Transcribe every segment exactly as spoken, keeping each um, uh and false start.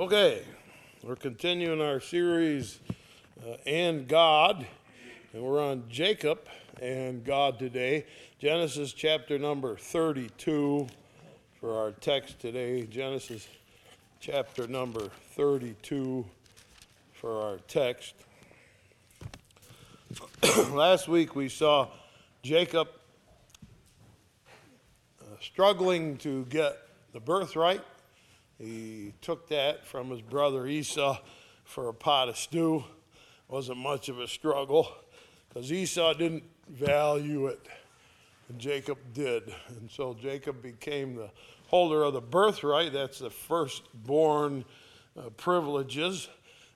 Okay, we're continuing our series, uh, And God, and we're on Jacob and God today. Genesis chapter number thirty-two for our text today. Genesis chapter number thirty-two for our text. Last week we saw Jacob uh, struggling to get the birthright. He took that from his brother Esau for a pot of stew. Wasn't much of a struggle because Esau didn't value it. And Jacob did. And so Jacob became the holder of the birthright. That's the firstborn uh, privileges.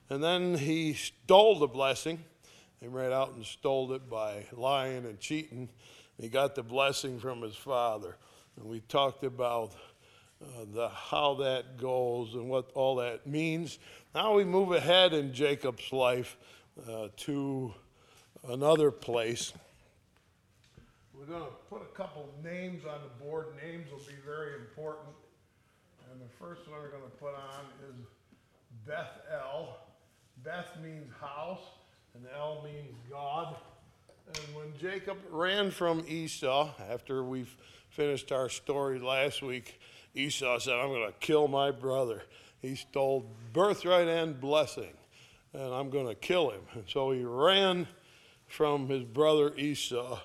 And then he stole the blessing. He ran out and stole it by lying and cheating. He got the blessing from his father. And we talked about Uh, the how that goes and what all that means. Now we move ahead in Jacob's life uh, to another place. We're going to put a couple names on the board. Names will be very important. And the first one we're going to put on is Bethel. Beth means house, and El means God. And when Jacob ran from Esau, after we've finished our story last week, Esau said, I'm going to kill my brother. He stole birthright and blessing, and I'm going to kill him. And so he ran from his brother Esau.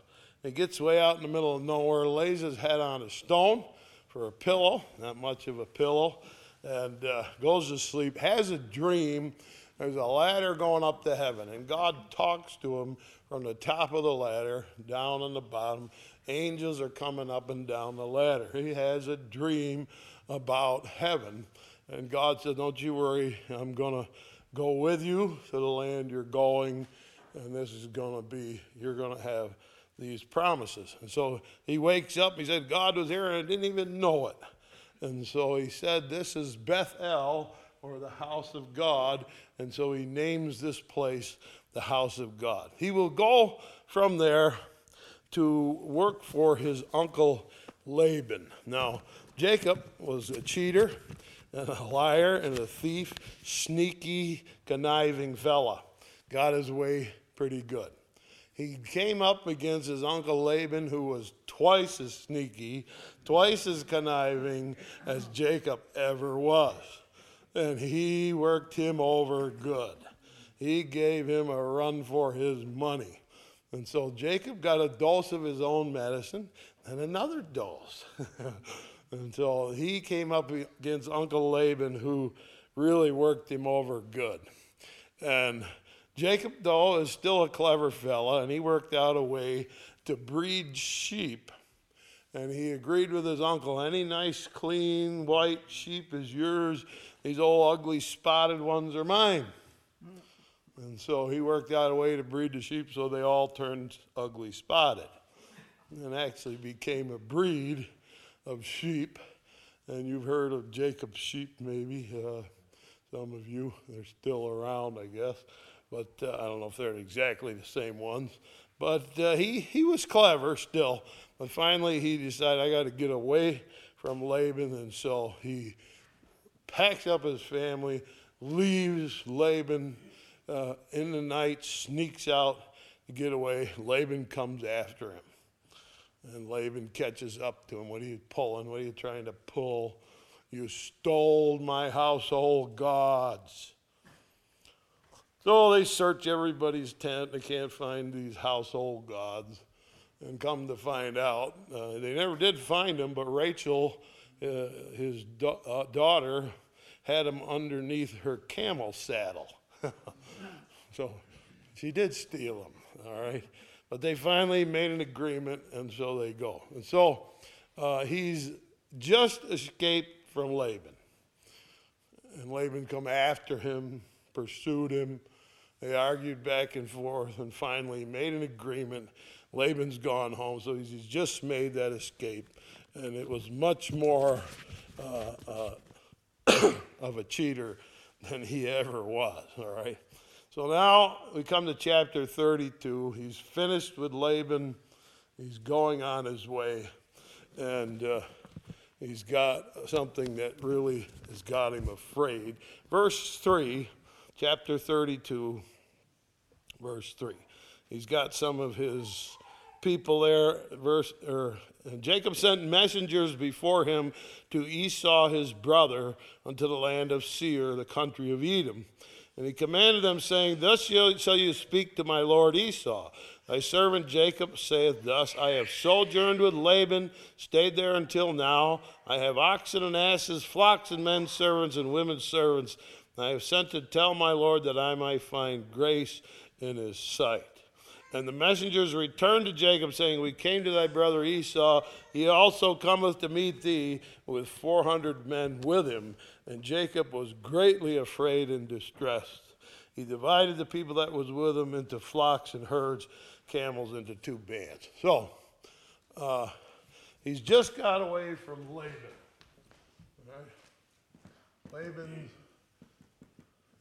He gets way out in the middle of nowhere, lays his head on a stone for a pillow, not much of a pillow, and uh, goes to sleep, has a dream. There's a ladder going up to heaven, and God talks to him from the top of the ladder, down on the bottom. Angels are coming up and down the ladder. He has a dream about heaven. And God said, don't you worry, I'm going to go with you to the land you're going. And this is going to be, you're going to have these promises. And so he wakes up. He said, God was here and I didn't even know it. And so he said, this is Bethel, or the house of God. And so he names this place the house of God. He will go from there to work for his uncle Laban. Now, Jacob was a cheater and a liar and a thief, sneaky, conniving fella. Got his way pretty good. He came up against his uncle Laban, who was twice as sneaky, twice as conniving as Jacob ever was. And he worked him over good. He gave him a run for his money. And so Jacob got a dose of his own medicine and another dose. And so he came up against Uncle Laban, who really worked him over good. And Jacob, though, is still a clever fella, and he worked out a way to breed sheep. And he agreed with his uncle, any nice, clean, white sheep is yours. These old, ugly, spotted ones are mine. And so he worked out a way to breed the sheep so they all turned ugly spotted and actually became a breed of sheep. And you've heard of Jacob's sheep, maybe. Uh, some of you, they're still around, I guess. But uh, I don't know if they're exactly the same ones. But uh, he, he was clever still. But finally he decided, I got to get away from Laban. And so he packs up his family, leaves Laban. Uh, in the night, sneaks out to get away. Laban comes after him. And Laban catches up to him. What are you pulling? What are you trying to pull? You stole my household gods. So they search everybody's tent. They can't find these household gods. And come to find out, uh, they never did find them, but Rachel, uh, his da- uh, daughter, had him underneath her camel saddle. So she did steal them, all right? But they finally made an agreement, and so they go. And so uh, he's just escaped from Laban. And Laban come after him, pursued him. They argued back and forth, and finally made an agreement. Laban's gone home, so he's just made that escape. And it was much more uh, uh, of a cheater than he ever was, all right? So now we come to chapter thirty-two. He's finished with Laban. He's going on his way. And uh, He's got something that really has got him afraid. Verse three, chapter thirty-two, verse three. He's got some of his people there. Verse, or Jacob sent messengers before him to Esau his brother unto the land of Seir, the country of Edom. And he commanded them, saying, Thus shall you speak to my lord Esau. Thy servant Jacob saith thus, I have sojourned with Laban, stayed there until now. I have oxen and asses, flocks and men servants and women servants. I have sent to tell my lord that I might find grace in his sight. And the messengers returned to Jacob, saying, We came to thy brother Esau. He also cometh to meet thee with four hundred men with him. And Jacob was greatly afraid and distressed. He divided the people that was with him into flocks and herds, camels into two bands. So, uh, he's just got away from Laban. Right? Laban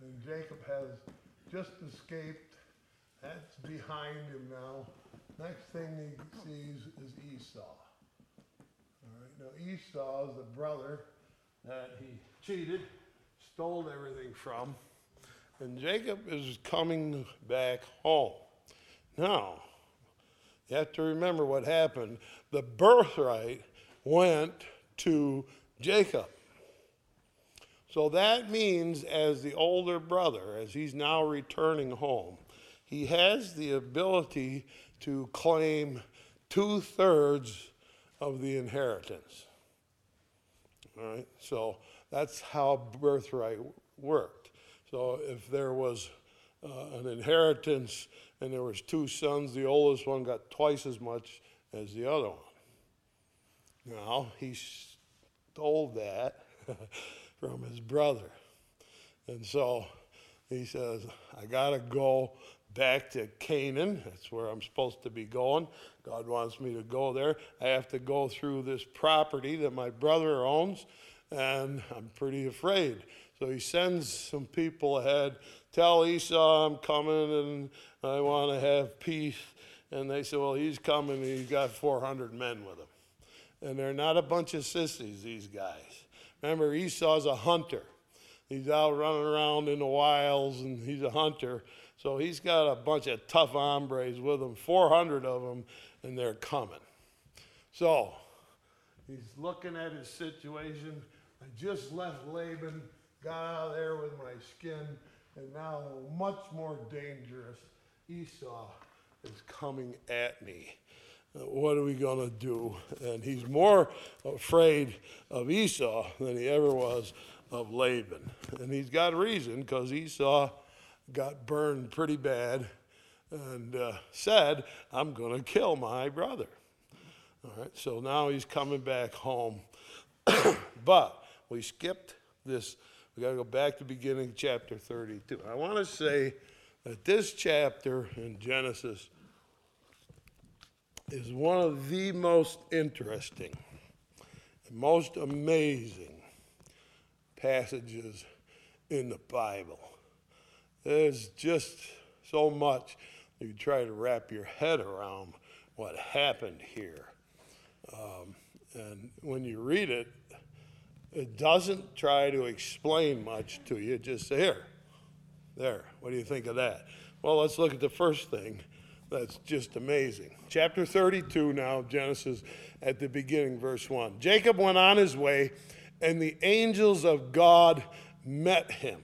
and Jacob has just escaped. That's behind him now. Next thing he sees is Esau. All right, now Esau is the brother that he cheated, stole everything from, and Jacob is coming back home. Now, you have to remember what happened. The birthright went to Jacob. So that means as the older brother, as he's now returning home, he has the ability to claim two-thirds of the inheritance. All right, so that's how birthright worked. So if there was uh, an inheritance and there was two sons, the oldest one got twice as much as the other one. Now, he stole that from his brother. And so he says, I got to go back to Canaan. That's where I'm supposed to be going. God wants me to go there. I have to go through this property that my brother owns, and I'm pretty afraid. So he sends some people ahead, tell Esau I'm coming and I want to have peace. And they say, well, he's coming and he's got four hundred men with him. And they're not a bunch of sissies, these guys. Remember, Esau's a hunter. He's out running around in the wilds and he's a hunter. So he's got a bunch of tough hombres with him, four hundred of them, and they're coming. So he's looking at his situation. I just left Laban, got out of there with my skin, and now a much more dangerous Esau is coming at me. What are we going to do? And he's more afraid of Esau than he ever was of Laban. And he's got reason, because Esau got burned pretty bad and uh, said, I'm going to kill my brother. All right, so now he's coming back home. But we skipped this. We got to go back to beginning chapter thirty-two. I want to say that this chapter in Genesis is one of the most interesting, most amazing passages in the Bible. There's just so much you try to wrap your head around what happened here. Um, and when you read it, it doesn't try to explain much to you. Just say, here, there, what do you think of that? Well, let's look at the first thing that's just amazing. Chapter thirty-two now of Genesis at the beginning, verse one. Jacob went on his way, and the angels of God met him.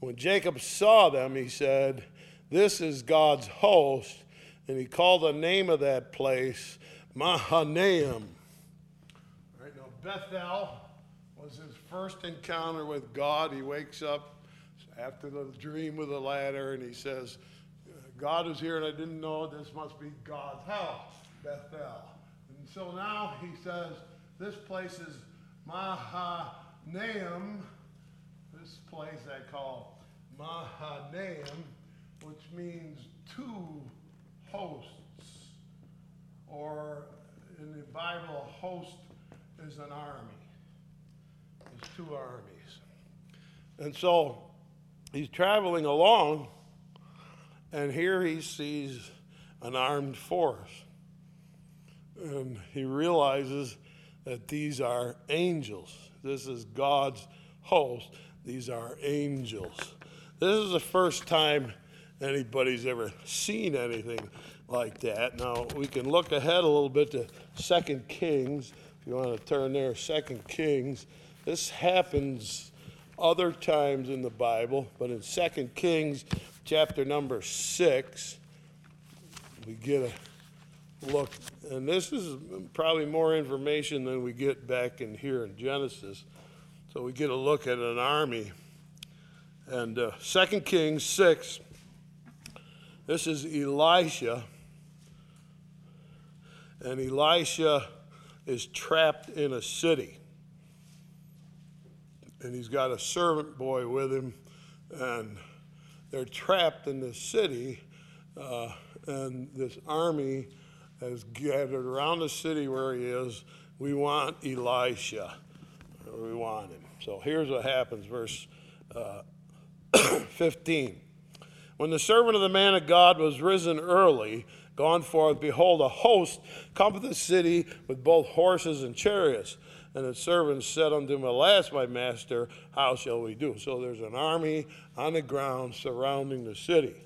When Jacob saw them, he said, This is God's host. And he called the name of that place Mahanaim. All right, now Bethel was his first encounter with God. He wakes up after the dream with the ladder, and he says, God is here, and I didn't know. This must be God's house, Bethel. And so now he says, this place is Mahanaim. This place I call Mahanaim, which means two hosts, or in the Bible, a host is an army. It's two armies. And so he's traveling along, and here he sees an armed force. And he realizes that these are angels. This is God's host. These are angels. This is the first time anybody's ever seen anything like that. Now, we can look ahead a little bit to Second Kings. If you want to turn there, Second Kings. This happens other times in the Bible, but in Second Kings, chapter number six, we get a look. And this is probably more information than we get back in here in Genesis. So we get a look at an army. And uh, Second Kings six, this is Elisha. And Elisha is trapped in a city. And he's got a servant boy with him. And they're trapped in this city. Uh, and this army has gathered around the city where he is. We want Elisha. We want him. So here's what happens, verse uh, fifteen. When the servant of the man of God was risen early, gone forth, behold, a host come to the city with both horses and chariots. And the servant said unto him, alas, my master, how shall we do? So there's an army on the ground surrounding the city.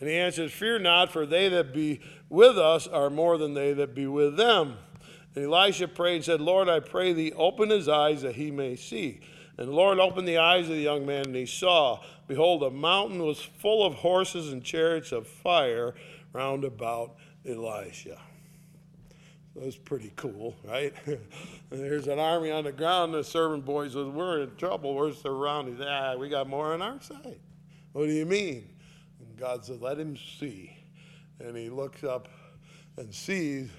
And he answered, fear not, for they that be with us are more than they that be with them. And Elisha prayed and said, Lord, I pray thee, open his eyes that he may see. And the Lord opened the eyes of the young man, and he saw. Behold, a mountain was full of horses and chariots of fire round about Elisha. That's pretty cool, right? There's an army on the ground, and the servant boy says, we're in trouble, we're surrounded. He said, ah, we got more on our side. What do you mean? And God said, let him see. And he looks up and sees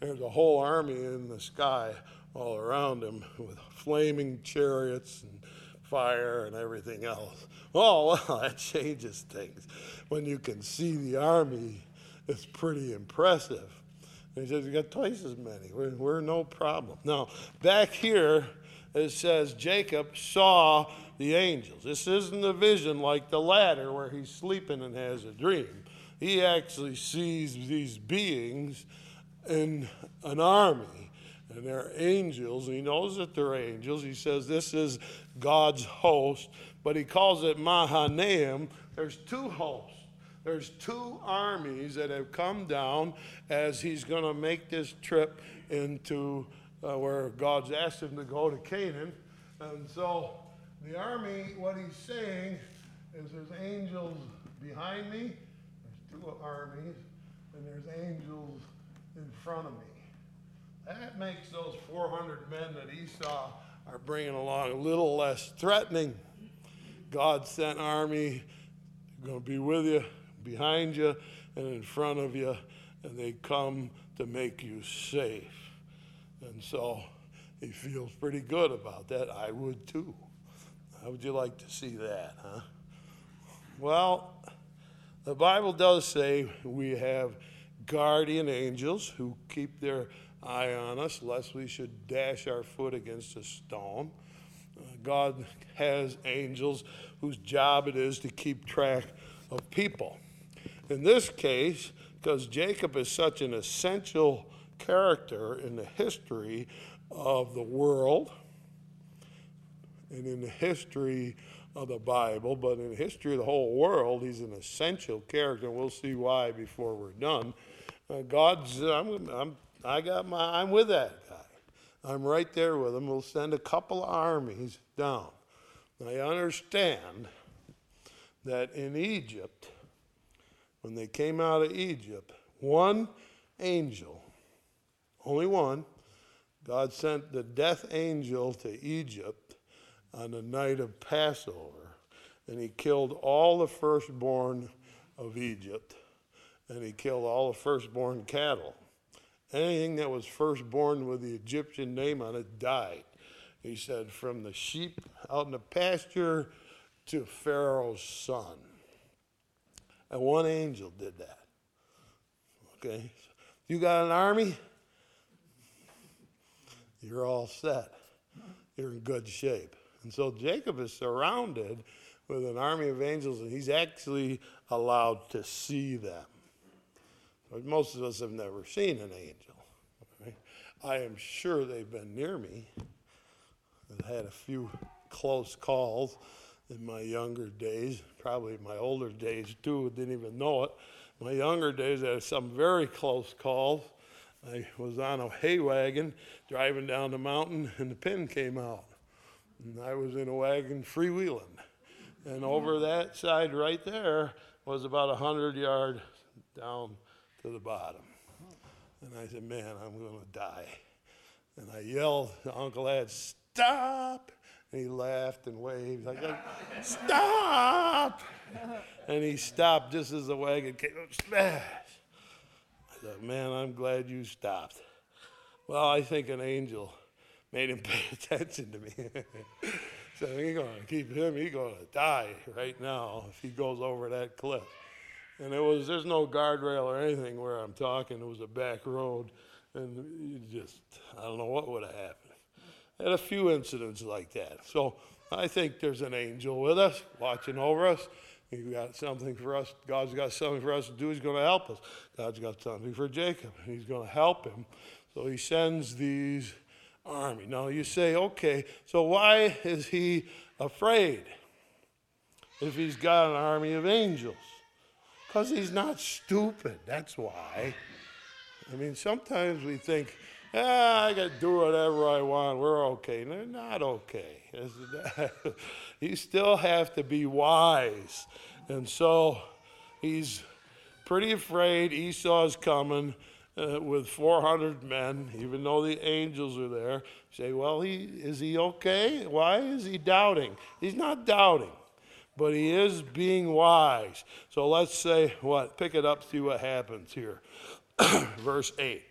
there's a whole army in the sky all around him with flaming chariots and fire and everything else. Oh, well, that changes things. When you can see the army, it's pretty impressive. And he says, we got twice as many. We're, we're no problem. Now, back here, it says Jacob saw the angels. This isn't a vision like the latter where he's sleeping and has a dream. He actually sees these beings in an army, and they're angels. He knows that they're angels. He says this is God's host, but he calls it Mahanaim. There's two hosts. There's two armies that have come down as he's going to make this trip into uh, where God's asked him to go, to Canaan. And so the army, what he's saying is there's angels behind me. There's two armies, and there's angels in front of me. That makes those four hundred men that Esau are bringing along a little less threatening. God sent army, going to be with you, behind you, and in front of you, and they come to make you safe. And so he feels pretty good about that. I would too. How would you like to see that, huh? Well, the Bible does say we have guardian angels who keep their eye on us, lest we should dash our foot against a stone. Uh, God has angels whose job it is to keep track of people. In this case, because Jacob is such an essential character in the history of the world and in the history of the Bible, but in the history of the whole world, he's an essential character, and we'll see why before we're done. Uh, God's, I'm, I'm, I got my, I'm with that guy. I'm right there with him. We'll send a couple of armies down. I understand that in Egypt, when they came out of Egypt, one angel, only one, God sent the death angel to Egypt on the night of Passover, and he killed all the firstborn of Egypt, and he killed all the firstborn cattle. Anything that was firstborn with the Egyptian name on it died. He said, from the sheep out in the pasture to Pharaoh's son. And one angel did that. Okay? You got an army? You're all set. You're in good shape. And so Jacob is surrounded with an army of angels, and he's actually allowed to see them. Most of us have never seen an angel. Right? I am sure they've been near me. I've had a few close calls in my younger days, probably my older days too, didn't even know it. My younger days, I had some very close calls. I was on a hay wagon driving down the mountain, and the pin came out. And I was in a wagon freewheeling. And over that side right there was about one hundred yards down to the bottom. And I said, man, I'm going to die. And I yelled to Uncle Ad, stop! And he laughed and waved. I said, stop! And he stopped just as the wagon came up, smash! I said, man, I'm glad you stopped. Well, I think an angel made him pay attention to me. So he's going to keep him, he's going to die right now if he goes over that cliff. And it was, there's no guardrail or anything where I'm talking. It was a back road, and you just, I don't know what would have happened. I had a few incidents like that. So I think there's an angel with us, watching over us. He's got something for us. God's got something for us to do. He's going to help us. God's got something for Jacob, and he's going to help him. So he sends these army. Now you say, okay, so why is he afraid if he's got an army of angels? Because he's not stupid, that's why. I mean, sometimes we think, ah, I can do whatever I want, we're okay. And they're not okay. You still have to be wise. And so he's pretty afraid Esau's coming uh, with four hundred men, even though the angels are there. You say, well, he is he okay? Why is he doubting? He's not doubting. But he is being wise. So let's say what? Pick it up, see what happens here. Verse eight.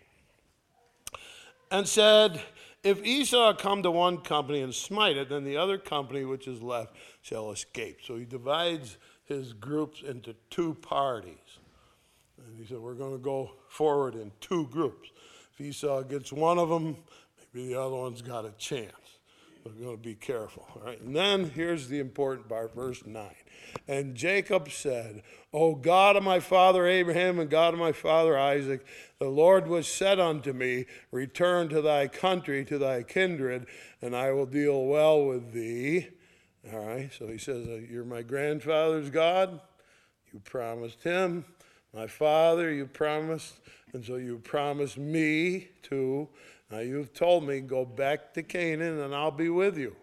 And said, if Esau come to one company and smite it, then the other company which is left shall escape. So he divides his groups into two parties. And he said, we're going to go forward in two groups. If Esau gets one of them, maybe the other one's got a chance. We're going to be careful, all right? And then here's the important part, verse nine. And Jacob said, O God of my father Abraham and God of my father Isaac, the Lord which said unto me, return to thy country, to thy kindred, and I will deal well with thee. All right, so he says, you're my grandfather's God. You promised him. My father, you promised. And so you promised me too. Now you've told me, go back to Canaan and I'll be with you.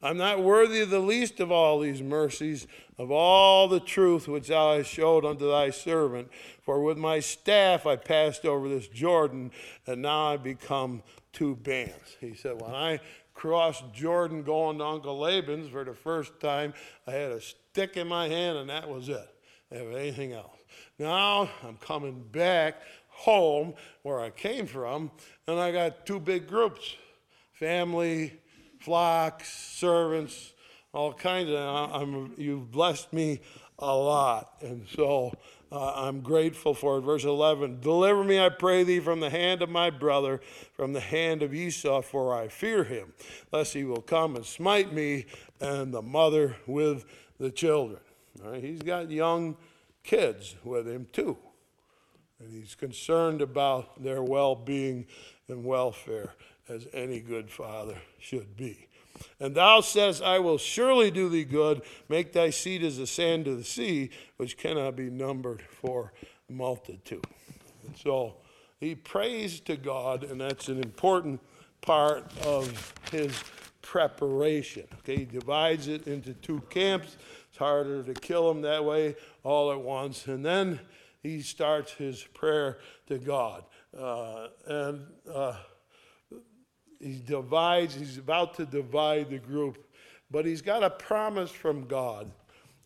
I'm not worthy of the least of all these mercies, of all the truth which thou hast showed unto thy servant. For with my staff I passed over this Jordan, and now I become two bands. He said, when I crossed Jordan going to Uncle Laban's for the first time, I had a stick in my hand and that was it. I didn't have anything else. Now I'm coming back home where I came from, and I got two big groups, family, flocks, servants, all kinds of, I'm, you've blessed me a lot, and so uh, I'm grateful for it. Verse eleven, deliver me, I pray thee, from the hand of my brother, from the hand of Esau, for I fear him, lest he will come and smite me and the mother with the children. All right, he's got young kids with him too. And he's concerned about their well-being and welfare, as any good father should be. And thou saidst, I will surely do thee good, make thy seed as the sand of the sea, which cannot be numbered for multitude. And so he prays to God, and that's an important part of his preparation. Okay, he divides it into two camps. It's harder to kill them that way all at once. And then he starts his prayer to God. Uh, and uh, he divides, he's about to divide the group, but he's got a promise from God.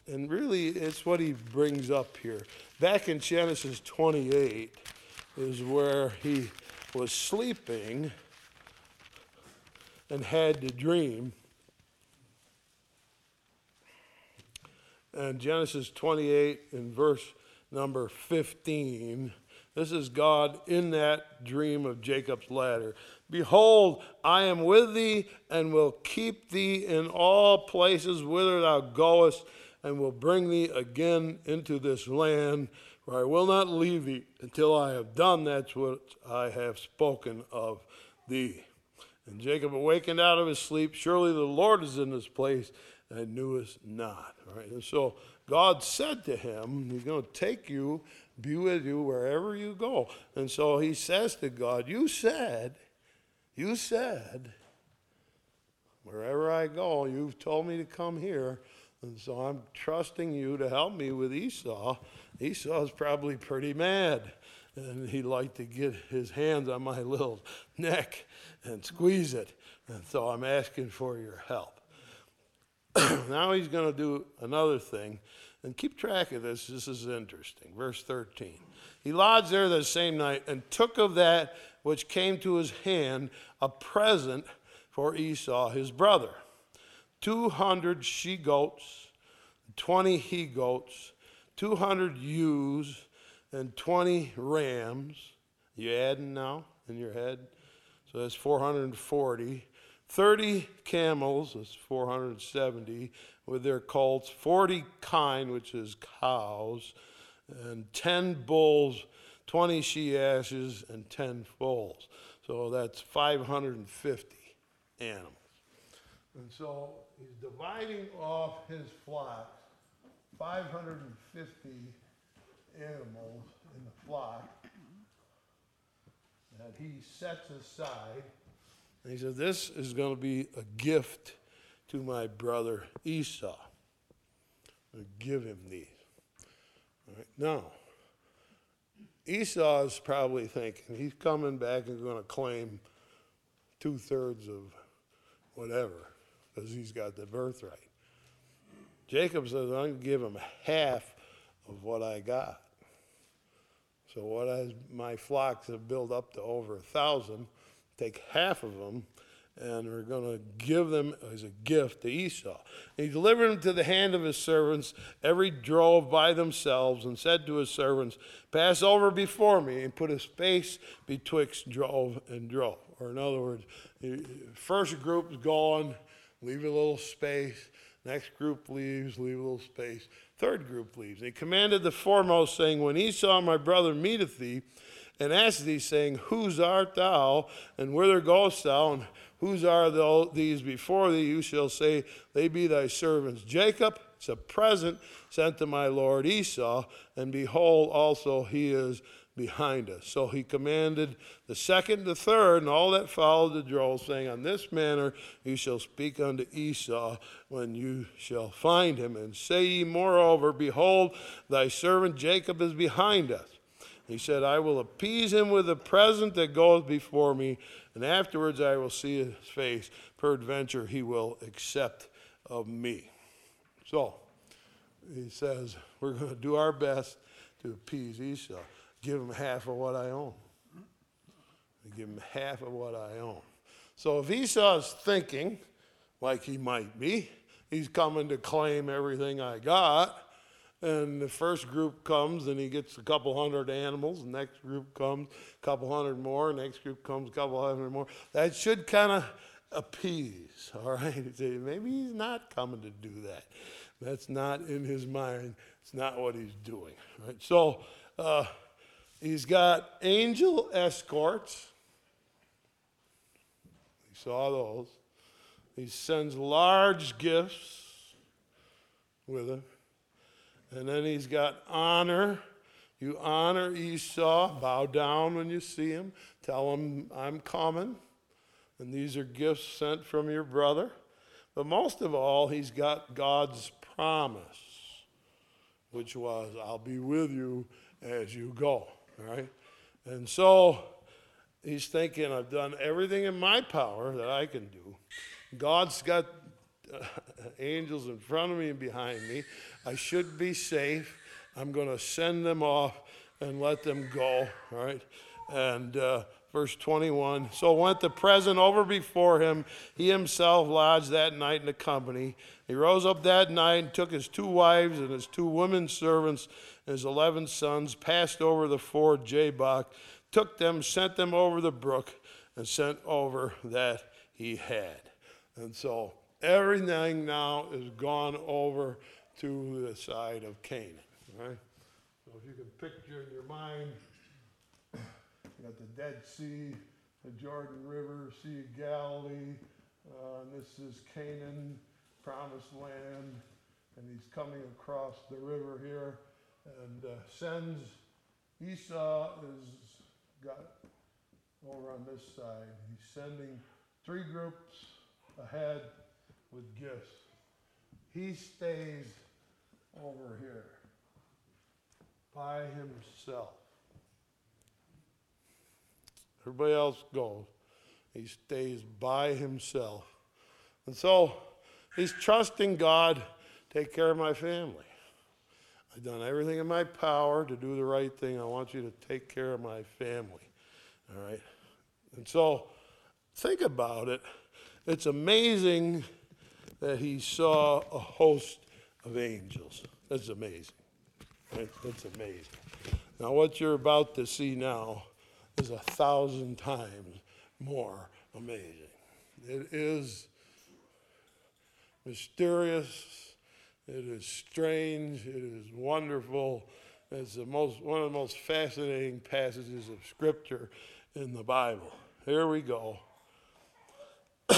And really, it's what he brings up here. Back in Genesis twenty-eight is where he was sleeping and had the dream. And Genesis twenty-eight in verse number fifteen, this is God in that dream of Jacob's ladder. Behold, I am with thee and will keep thee in all places whither thou goest, and will bring thee again into this land For I will not leave thee until I have done that what I have spoken of thee. And Jacob awakened out of his sleep. Surely the Lord is in this place, and I knew it not. All right? And so God said to him, he's going to take you, be with you wherever you go. And so he says to God, you said, you said, wherever I go, you've told me to come here. And so I'm trusting you to help me with Esau. Esau's probably pretty mad, and he'd like to get his hands on my little neck and squeeze it. And so I'm asking for your help. Now he's going to do another thing. And keep track of this. This is interesting. Verse thirteen. He lodged there that same night and took of that which came to his hand a present for Esau his brother. Two hundred she-goats, twenty he-goats, two hundred ewes, and twenty rams. You adding now in your head? So that's four hundred forty. thirty camels, that's four hundred seventy, with their colts, forty kine, which is cows, and ten bulls, twenty she-asses, and ten foals. So that's five hundred fifty animals. And so he's dividing off his flock, five hundred fifty animals in the flock that he sets aside. And he said, this is going to be a gift to my brother Esau. I give him these. All right, now, Esau is probably thinking he's coming back and going to claim two-thirds of whatever, because he's got the birthright. Jacob says, I'm going to give him half of what I got. So what I, my flocks have built up to over a thousand, take half of them, and we're going to give them as a gift to Esau. And he delivered them to the hand of his servants, every drove by themselves, and said to his servants, pass over before me, and put a space betwixt drove and drove. Or in other words, first group's gone, leave a little space. Next group leaves, leave a little space. Third group leaves. And he commanded the foremost, saying, when Esau my brother meeteth thee, and asked thee, saying, whose art thou, and whither goest thou, and whose are thou, these before thee, you shall say, they be thy servants. Jacob, it's a present sent to my lord Esau, and behold, also he is behind us. So he commanded the second, the third, and all that followed the drove, saying, on this manner you shall speak unto Esau when you shall find him. And say ye moreover, behold, thy servant Jacob is behind us. He said, I will appease him with the present that goeth before me, and afterwards I will see his face. Peradventure he will accept of me. So he says, we're going to do our best to appease Esau. Give him half of what I own. Give him half of what I own. So if Esau's thinking, like he might be, he's coming to claim everything I got, and the first group comes and he gets a couple hundred animals, the next group comes a couple hundred more, the next group comes a couple hundred more. That should kind of appease, all right? Maybe he's not coming to do that. That's not in his mind. It's not what he's doing, right? So uh, he's got angel escorts. He saw those. He sends large gifts with him. And then he's got honor. You honor Esau. Bow down when you see him. Tell him I'm coming. And these are gifts sent from your brother. But most of all, he's got God's promise, which was, I'll be with you as you go. All right? And so he's thinking, I've done everything in my power that I can do. God's got Uh, angels in front of me and behind me. I should be safe. I'm going to send them off and let them go. All right. And uh, verse twenty-one. So went the present over before him. He himself lodged that night in the company. He rose up that night and took his two wives and his two women servants and his eleven sons, passed over the ford Jabbok, took them, sent them over the brook, and sent over that he had. And so everything now is gone over to the side of Canaan, right? So if you can picture in your mind, you got the Dead Sea, the Jordan River, Sea of Galilee, uh, and this is Canaan, Promised Land, and he's coming across the river here and uh, sends Esau is got over on this side. He's sending three groups ahead with gifts. He stays over here by himself. Everybody else goes. He stays by himself. And so he's trusting God, take care of my family. I've done everything in my power to do the right thing. I want you to take care of my family. All right? And so think about it. It's amazing that he saw a host of angels. That's amazing. Right? That's amazing. Now, what you're about to see now is a thousand times more amazing. It is mysterious. It is strange. It is wonderful. It's the most one of the most fascinating passages of Scripture in the Bible. Here we go.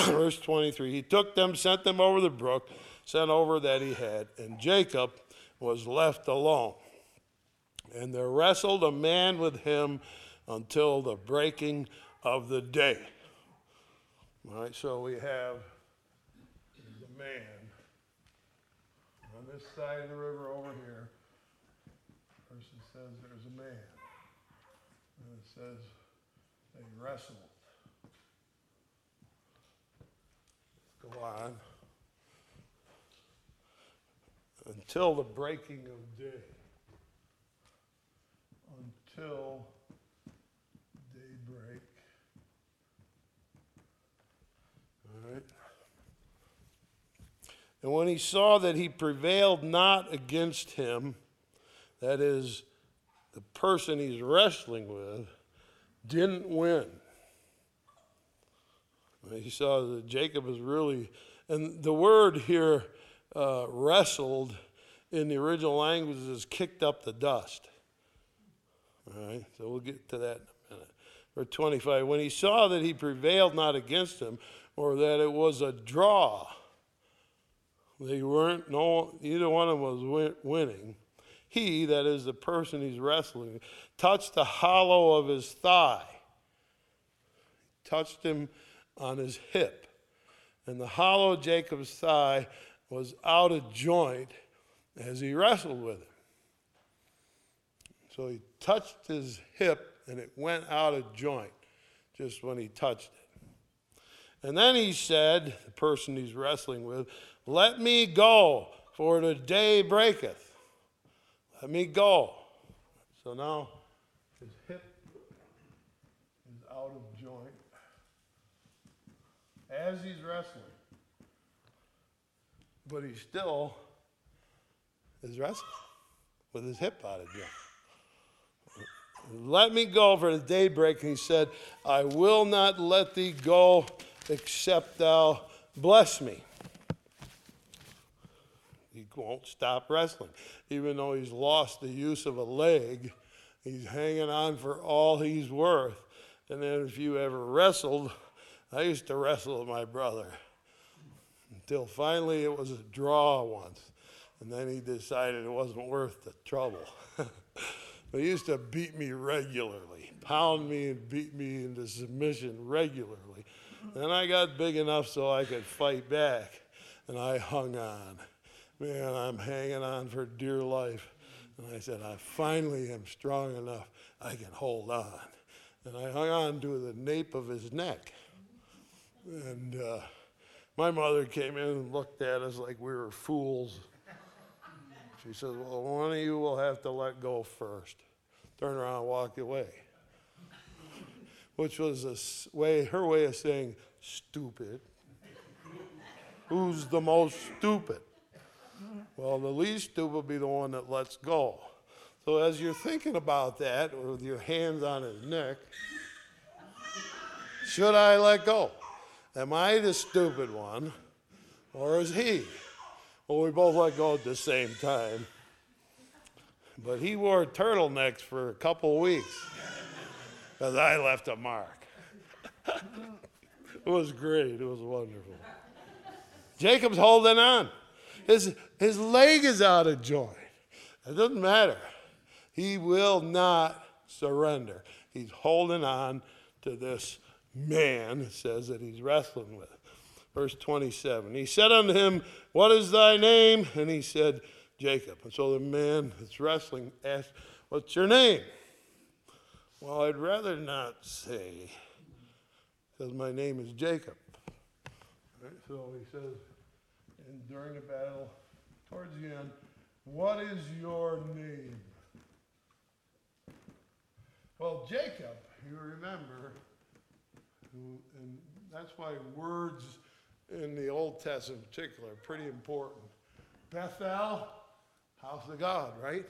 Verse twenty-three. He took them, sent them over the brook, sent over that he had, and Jacob was left alone. And there wrestled a man with him until the breaking of the day. All right, so we have the man on this side of the river over here. The person says there's a man. And it says they wrestled. Let's go on. Until the breaking of day. Until daybreak. All right. And when he saw that he prevailed not against him, that is, the person he's wrestling with didn't win. And he saw that Jacob was really, and the word here, Uh, wrestled in the original language is kicked up the dust. All right, so we'll get to that in a minute. Verse twenty-five, when he saw that he prevailed not against him, or that it was a draw, they weren't, no, either one of them was win- winning. He, that is the person he's wrestling, touched the hollow of his thigh, touched him on his hip, and the hollow of Jacob's thigh was out of joint as he wrestled with him. So he touched his hip, and it went out of joint just when he touched it. And then he said, the person he's wrestling with, let me go, for the day breaketh. Let me go. So now his hip is out of joint as he's wrestling. But he still is wrestling with his hip out of joint. Let me go, for the daybreak. And he said, I will not let thee go except thou bless me. He won't stop wrestling. Even though he's lost the use of a leg, he's hanging on for all he's worth. And then if you ever wrestled, I used to wrestle with my brother. Until finally it was a draw once. And then he decided it wasn't worth the trouble. But he used to beat me regularly, pound me and beat me into submission regularly. Then I got big enough so I could fight back. And I hung on. Man, I'm hanging on for dear life. And I said, I finally am strong enough I can hold on. And I hung on to the nape of his neck. And uh, my mother came in and looked at us like we were fools. She says, well, one of you will have to let go first. Turn around and walk away. Which was a way, her way of saying, stupid. Who's the most stupid? Well, the least stupid will be the one that lets go. So as you're thinking about that, with your hands on his neck, should I let go? Am I the stupid one, or is he? Well, we both let go at the same time. but he wore turtlenecks for a couple weeks because I left a mark. It was great. It was wonderful. Jacob's holding on. His, his leg is out of joint. It doesn't matter. He will not surrender. He's holding on to this man, it says, that he's wrestling with. Verse twenty-seven, he said unto him, what is thy name? And he said, Jacob. And so the man that's wrestling asked, what's your name? Well, I'd rather not say, because my name is Jacob. Right, so he says, and during the battle, towards the end, what is your name? Well, Jacob, you remember, and that's why words in the Old Testament in particular are pretty important. Bethel, house of God, right?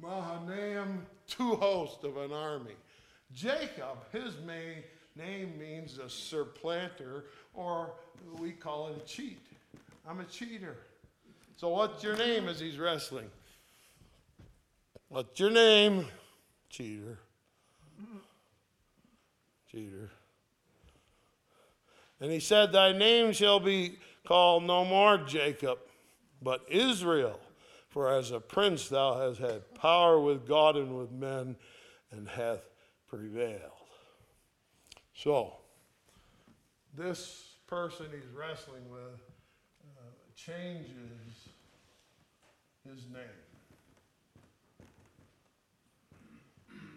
Mahanaim, two hosts of an army. Jacob, his main name means a surplanter, or we call it a cheat. I'm a cheater. So what's your name as he's wrestling? What's your name? Cheater. Cheater. And he said, thy name shall be called no more Jacob, but Israel. For as a prince thou hast had power with God and with men, and hath prevailed. So, this person he's wrestling with uh, changes his name.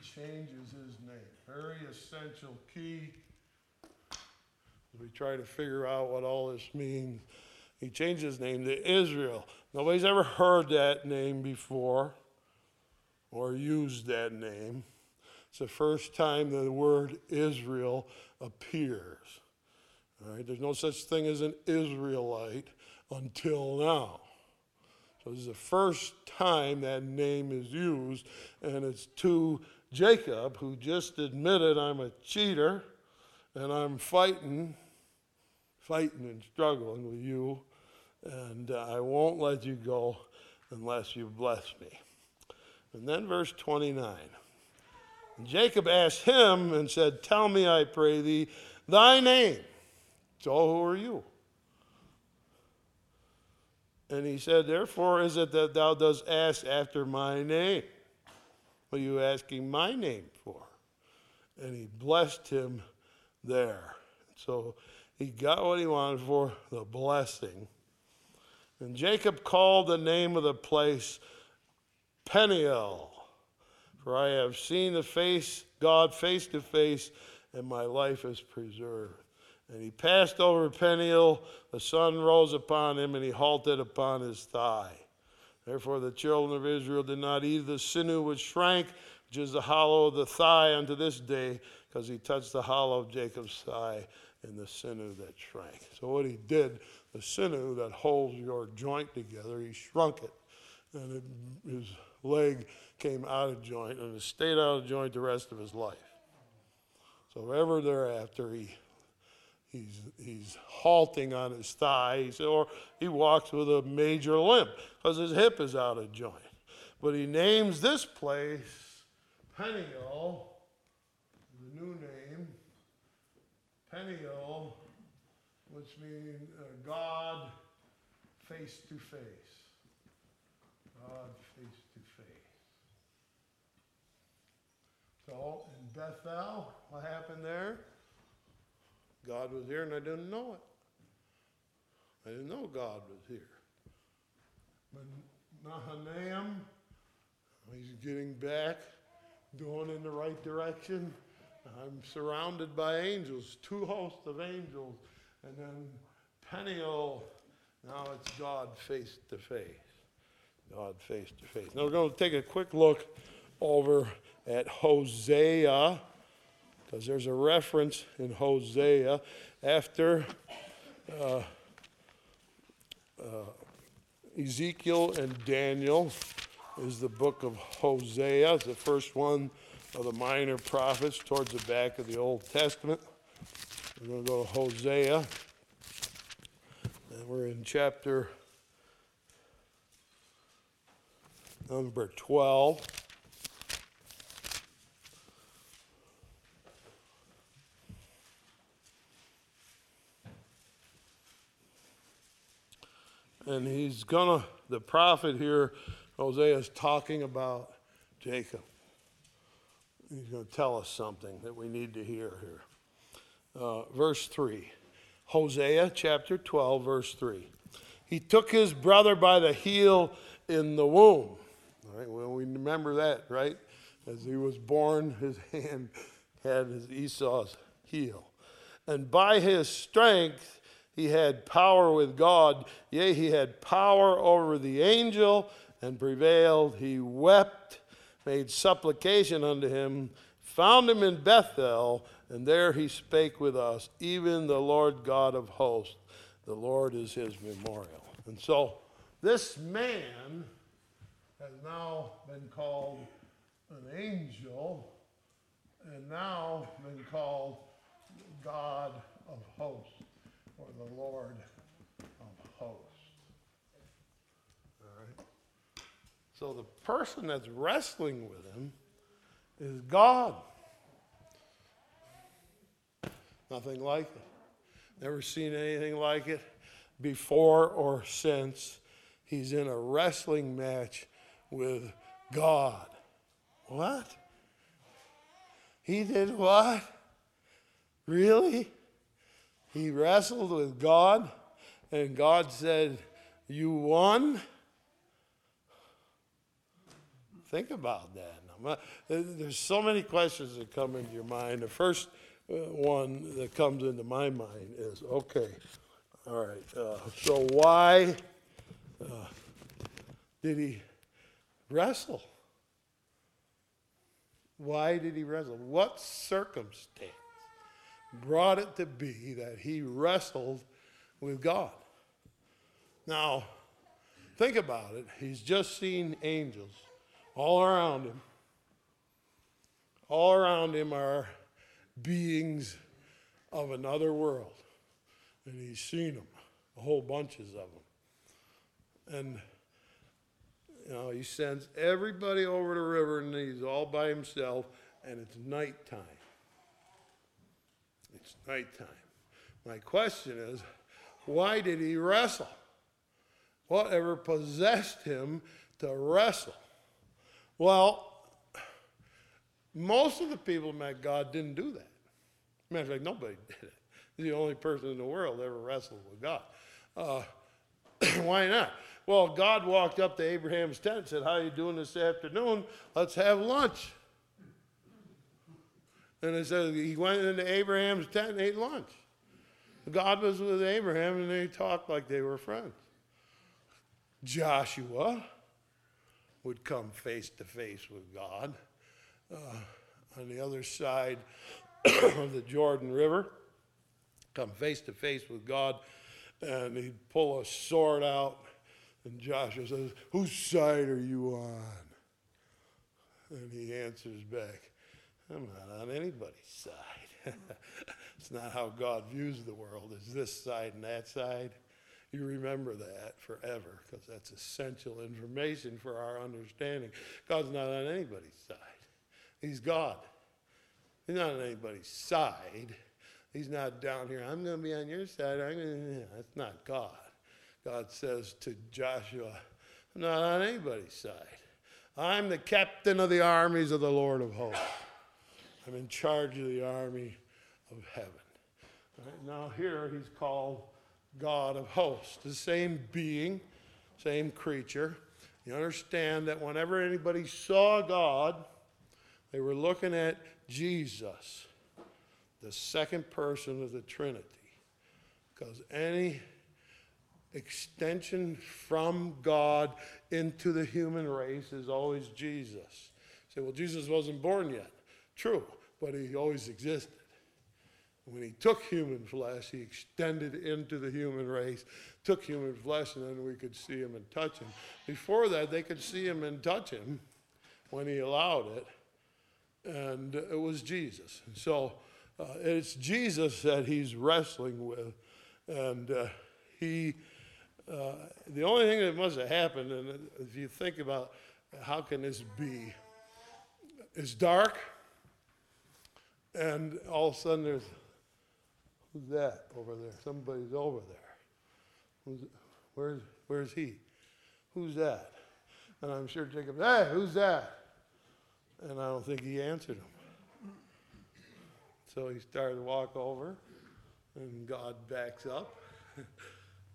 Changes his name. Very essential key. We try to figure out what all this means. He changed his name to Israel. Nobody's ever heard that name before or used that name. It's the first time the word Israel appears. All right? There's no such thing as an Israelite until now. So this is the first time that name is used, and it's to Jacob, who just admitted, I'm a cheater, and I'm fighting, fighting and struggling with you, and uh, I won't let you go unless you bless me. And then verse twenty-nine. And Jacob asked him and said, tell me, I pray thee, thy name. So who are you? And he said, therefore is it that thou dost ask after my name? What are you asking my name for? And he blessed him there. So he got what he wanted for, the blessing. And Jacob called the name of the place Peniel, for I have seen the face, God face to face, and my life is preserved. And he passed over Peniel, the sun rose upon him, and he halted upon his thigh. Therefore the children of Israel did not eat the sinew which shrank, which is the hollow of the thigh unto this day, because he touched the hollow of Jacob's thigh and the sinew that shrank. So what he did, the sinew that holds your joint together, he shrunk it, and it, his leg came out of joint, and it stayed out of joint the rest of his life. So ever thereafter, he He's he's halting on his thigh, or he walks with a major limp because his hip is out of joint. But he names this place Peniel, the new name, Peniel, which means uh, God face to face. God face to face. So in Bethel, what happened there? God was here, and I didn't know it. I didn't know God was here. But Mahanaim, he's getting back, going in the right direction. I'm surrounded by angels, two hosts of angels. And then Peniel, now it's God face to face. God face to face. Now we're going to take a quick look over at Hosea, because there's a reference in Hosea after uh, uh, Ezekiel and Daniel is the book of Hosea. It's the first one of the minor prophets towards the back of the Old Testament. We're going to go to Hosea, and we're in chapter number twelve. And he's gonna, the prophet here, Hosea, is talking about Jacob. He's going to tell us something that we need to hear here. Uh, verse three. Hosea chapter twelve, verse three. He took his brother by the heel in the womb. All right, well, we remember that, right? As he was born, his hand had his Esau's heel. And by his strength, he had power with God. Yea, he had power over the angel and prevailed. He wept, made supplication unto him, found him in Bethel, and there he spake with us, even the Lord God of hosts. The Lord is his memorial. And so this man has now been called an angel, and now been called God of hosts, or the Lord of hosts. So the person that's wrestling with him is God. Nothing like it. Never seen anything like it before or since. He's in a wrestling match with God. What? He did what? Really? He wrestled with God, and God said, "You won?" Think about that. There's so many questions that come into your mind. The first one that comes into my mind is, okay, all right, uh, so why uh, did he wrestle? Why did he wrestle? What circumstance brought it to be that he wrestled with God? Now, think about it. He's just seen angels. All around him, all around him are beings of another world. And he's seen them, a whole bunches of them. And, you know, he sends everybody over the river, and he's all by himself, and it's nighttime. It's nighttime. My question is, why did he wrestle? Whatever possessed him to wrestle? Well, most of the people who met God didn't do that. Matter of fact, nobody did it. He's the only person in the world ever wrestled with God. Uh, why not? Well, God walked up to Abraham's tent and said, "How are you doing this afternoon? Let's have lunch." And it says he went into Abraham's tent and ate lunch. God was with Abraham, and they talked like they were friends. Joshua would come face to face with God uh, on the other side of the Jordan River, come face to face with God, and he'd pull a sword out, and Joshua says, "Whose side are you on?" And he answers back, "I'm not on anybody's side." It's not how God views the world, it's this side and that side. You remember that forever, because that's essential information for our understanding. God's not on anybody's side. He's God. He's not on anybody's side. He's not down here, "I'm going to be on your side." I'm gonna... That's not God. God says to Joshua, "I'm not on anybody's side. I'm the captain of the armies of the Lord of hosts. I'm in charge of the army of heaven." All right, now here he's called God of hosts, the same being, same creature. You understand that whenever anybody saw God, they were looking at Jesus, the second person of the Trinity, because any extension from God into the human race is always Jesus. You say, "Well, Jesus wasn't born yet." True, but he always existed. When he took human flesh, he extended into the human race, took human flesh, and then we could see him and touch him. Before that, they could see him and touch him when he allowed it, and it was Jesus. And so uh, it's Jesus that he's wrestling with, and uh, he, uh, the only thing that must have happened, and if you think about how can this be? It's dark, and all of a sudden there's, who's that over there? Somebody's over there. Who's, where's, where's he? Who's that? And I'm sure Jacob, hey, who's that? And I don't think he answered him. So he started to walk over, and God backs up,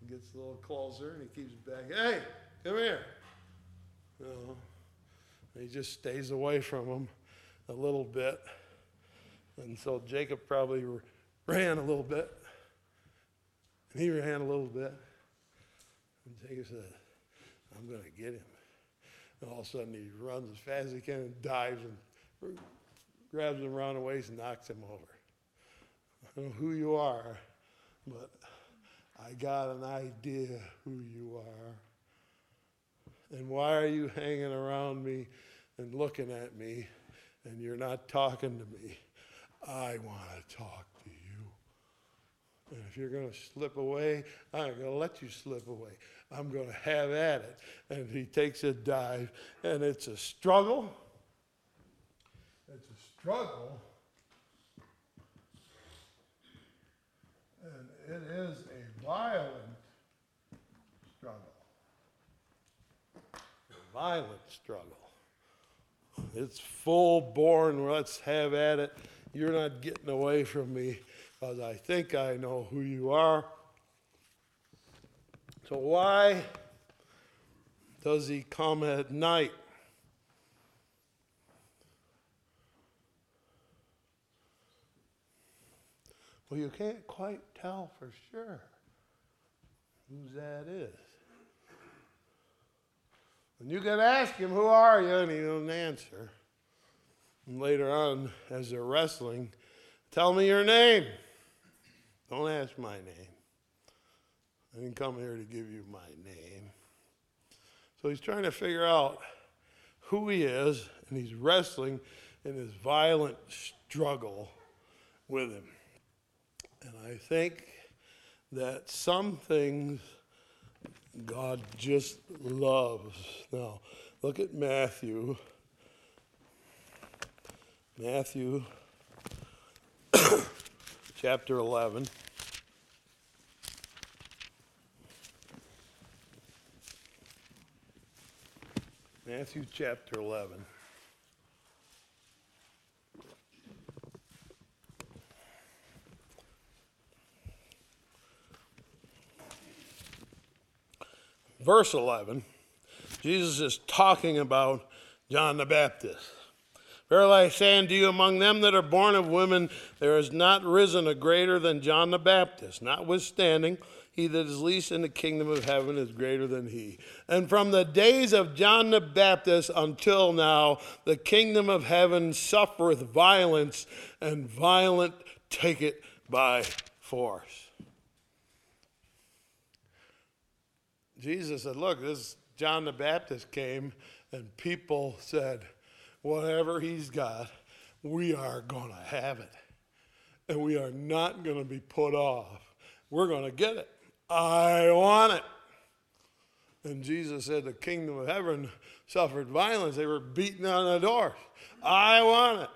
gets a little closer, and he keeps back, hey, come here. You know, he just stays away from him a little bit. And so Jacob probably ran a little bit, and he ran a little bit. And Jacob said, I'm going to get him. And all of a sudden, he runs as fast as he can and dives and grabs him around the waist and knocks him over. I don't know who you are, but I got an idea who you are. And why are you hanging around me and looking at me and you're not talking to me? I want to talk to you. And if you're going to slip away, I'm going to let you slip away. I'm going to have at it. And he takes a dive, and it's a struggle. It's a struggle. And it is a violent struggle. A violent struggle. It's full-born, let's have at it. You're not getting away from me. Because I think I know who you are. So why does he come at night? Well, you can't quite tell for sure who that is. And you can ask him, who are you? And he doesn't answer. And later on, as they're wrestling, tell me your name. Don't ask my name. I didn't come here to give you my name. So he's trying to figure out who he is, and he's wrestling in this violent struggle with him. And I think that some things God just loves. Now, look at Matthew. Matthew chapter eleven. Matthew chapter eleven. Verse eleven. Jesus is talking about John the Baptist. Verily I say unto you, among them that are born of women, there is not risen a greater than John the Baptist. Notwithstanding, he that is least in the kingdom of heaven is greater than he. And from the days of John the Baptist until now, the kingdom of heaven suffereth violence, and violent take it by force. Jesus said, look, this John the Baptist came, and people said, whatever he's got, we are going to have it. And we are not going to be put off. We're going to get it. I want it. And Jesus said the kingdom of heaven suffered violence. They were beaten on the doors. I want it.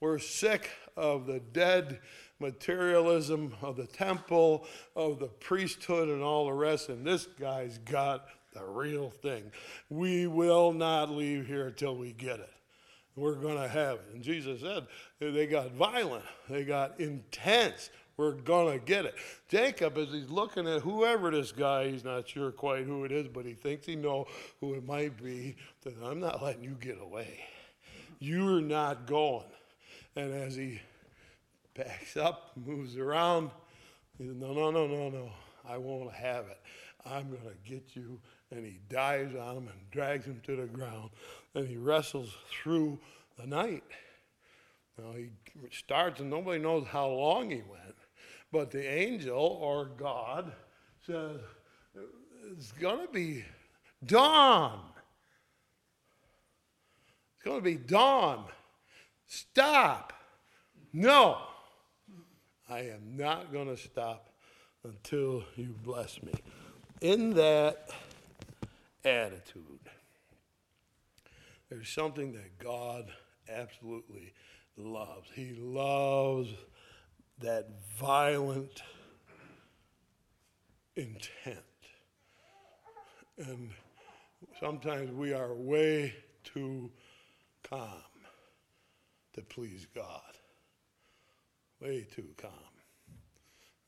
We're sick of the dead materialism of the temple, of the priesthood, and all the rest. And this guy's got the real thing. We will not leave here till we get it. We're going to have it. And Jesus said, they got violent. They got intense. We're going to get it. Jacob, as he's looking at whoever this guy, he's not sure quite who it is, but he thinks he knows who it might be, that I'm not letting you get away. You're not going. And as he backs up, moves around, he says, no, no, no, no, no. I won't have it. I'm going to get you. And he dives on him and drags him to the ground. And he wrestles through the night. Now, he starts, and nobody knows how long he went. But the angel, or God, says, it's going to be dawn. It's going to be dawn. Stop. No. I am not going to stop until you bless me. In that attitude, There's something that God absolutely loves. He loves that violent intent. And sometimes we are way too calm to please God. Way too calm.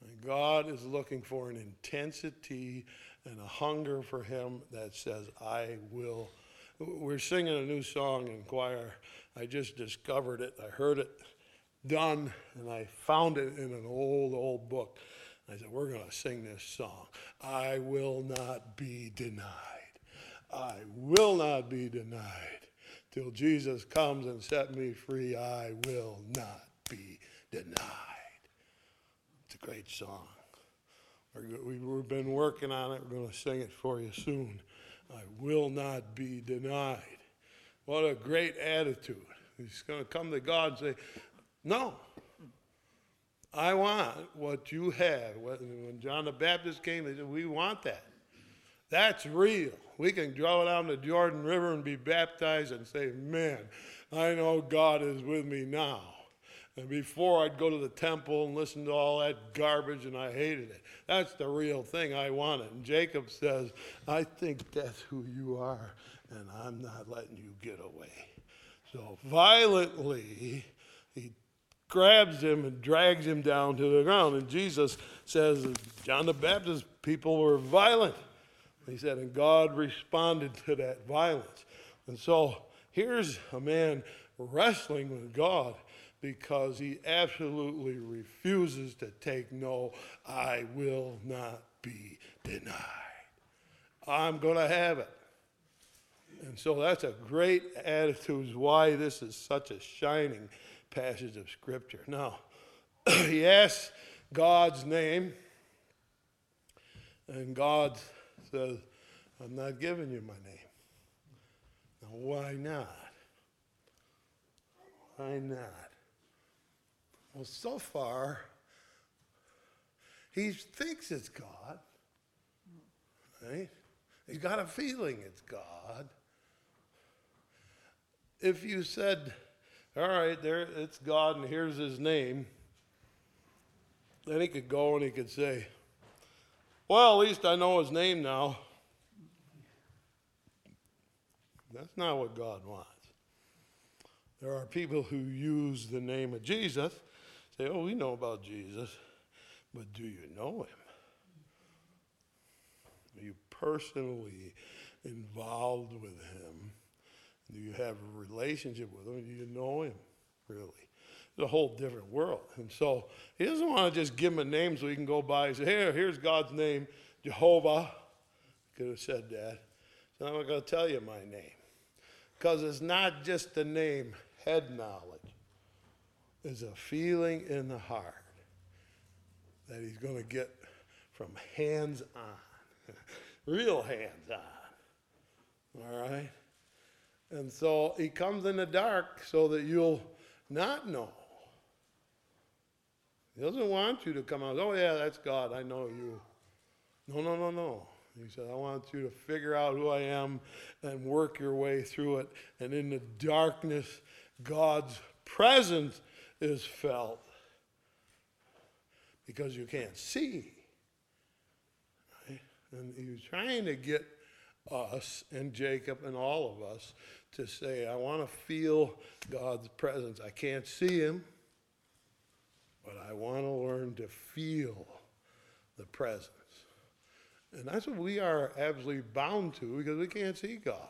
And God is looking for an intensity and a hunger for him that says, I will. We're singing a new song in choir. I just discovered it. I heard it done, and I found it in an old, old book. I said, we're going to sing this song. I will not be denied. I will not be denied. Till Jesus comes and set me free, I will not be denied. It's a great song. We've been working on it. We're going to sing it for you soon. I will not be denied. What a great attitude. He's going to come to God and say, no, I want what you have. When John the Baptist came, they said, we want that. That's real. We can draw down the Jordan River and be baptized and say, man, I know God is with me now. And before, I'd go to the temple and listen to all that garbage, and I hated it. That's the real thing I wanted. And Jacob says, I think that's who you are, and I'm not letting you get away. So violently, he grabs him and drags him down to the ground. And Jesus says, John the Baptist people were violent. He said, and God responded to that violence. And so here's a man wrestling with God, because he absolutely refuses to take no, I will not be denied. I'm going to have it. And so that's a great attitude, why this is such a shining passage of Scripture. Now, he asks God's name, and God says, I'm not giving you my name. Now, why not? Why not? Well, so far, he thinks it's God, right? He's got a feeling it's God. If you said, all right, there it's God and here's his name, then he could go and he could say, well, at least I know his name now. That's not what God wants. There are people who use the name of Jesus. Say, oh, we know about Jesus, but do you know him? Are you personally involved with him? Do you have a relationship with him? Do you know him, really? It's a whole different world. And so he doesn't want to just give him a name so he can go by and say, here, here's God's name, Jehovah. Could have said that. So I'm not going to tell you my name. Because it's not just the name, head knowledge. There's a feeling in the heart that he's going to get from hands on, real hands on, all right? And so he comes in the dark so that you'll not know. He doesn't want you to come out, oh yeah, that's God, I know you. No, no, no, no. He said, I want you to figure out who I am and work your way through it. And in the darkness, God's presence is felt because you can't see. Right? And he was trying to get us and Jacob and all of us to say, I want to feel God's presence. I can't see him, but I want to learn to feel the presence. And that's what we are absolutely bound to, because we can't see God.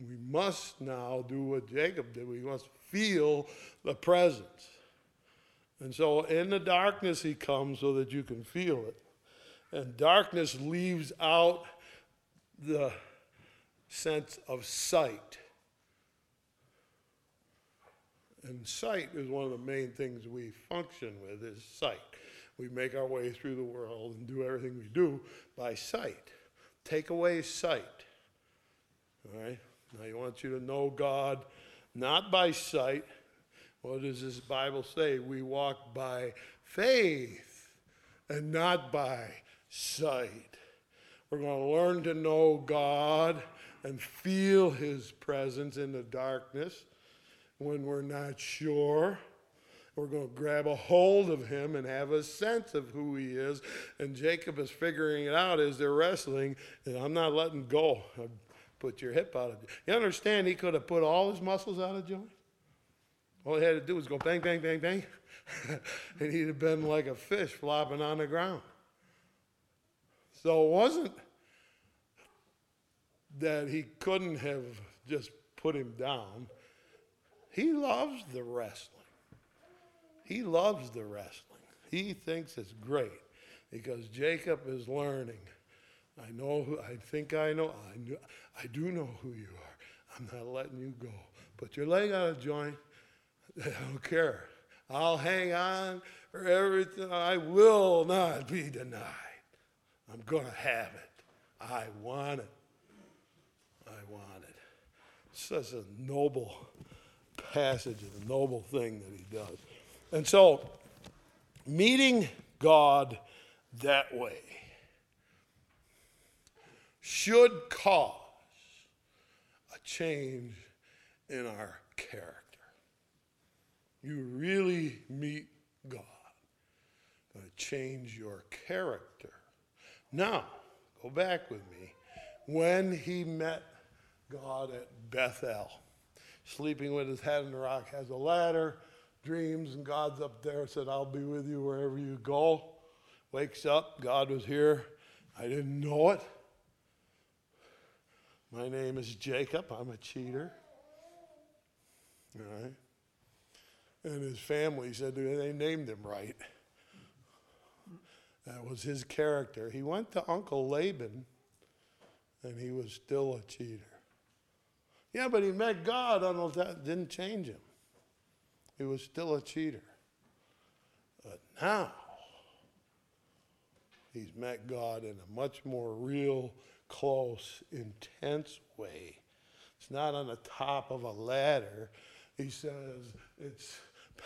We must now do what Jacob did. We must feel the presence. And so in the darkness he comes so that you can feel it. And darkness leaves out the sense of sight. And sight is one of the main things we function with, is sight. We make our way through the world and do everything we do by sight. Take away sight. All right? Now he wants you to know God not by sight. What does this Bible say? We walk by faith and not by sight. We're going to learn to know God and feel his presence in the darkness when we're not sure. We're going to grab a hold of him and have a sense of who he is. And Jacob is figuring it out as they're wrestling. And I'm not letting go. I'll put your hip out of it. You understand he could have put all his muscles out of joint? All he had to do was go bang, bang, bang, bang. And he'd have been like a fish flopping on the ground. So it wasn't that he couldn't have just put him down. He loves the wrestling. He loves the wrestling. He thinks it's great because Jacob is learning. I know who, I think I know, I knew, I do know who you are. I'm not letting you go. Put your leg out of joint. I don't care. I'll hang on for everything. I will not be denied. I'm going to have it. I want it. I want it. Such a noble passage, a noble thing that he does. And so, meeting God that way should cause a change in our character. You really meet God. It's going to change your character. Now, go back with me. When he met God at Bethel, sleeping with his head on the rock, has a ladder, dreams, and God's up there, said, I'll be with you wherever you go. Wakes up, God was here. I didn't know it. My name is Jacob. I'm a cheater. All right. And his family said they named him right. That was his character. He went to Uncle Laban, and he was still a cheater. Yeah, but he met God. I don't know if that didn't change him. He was still a cheater. But now, he's met God in a much more real, close, intense way. It's not on the top of a ladder. He says, it's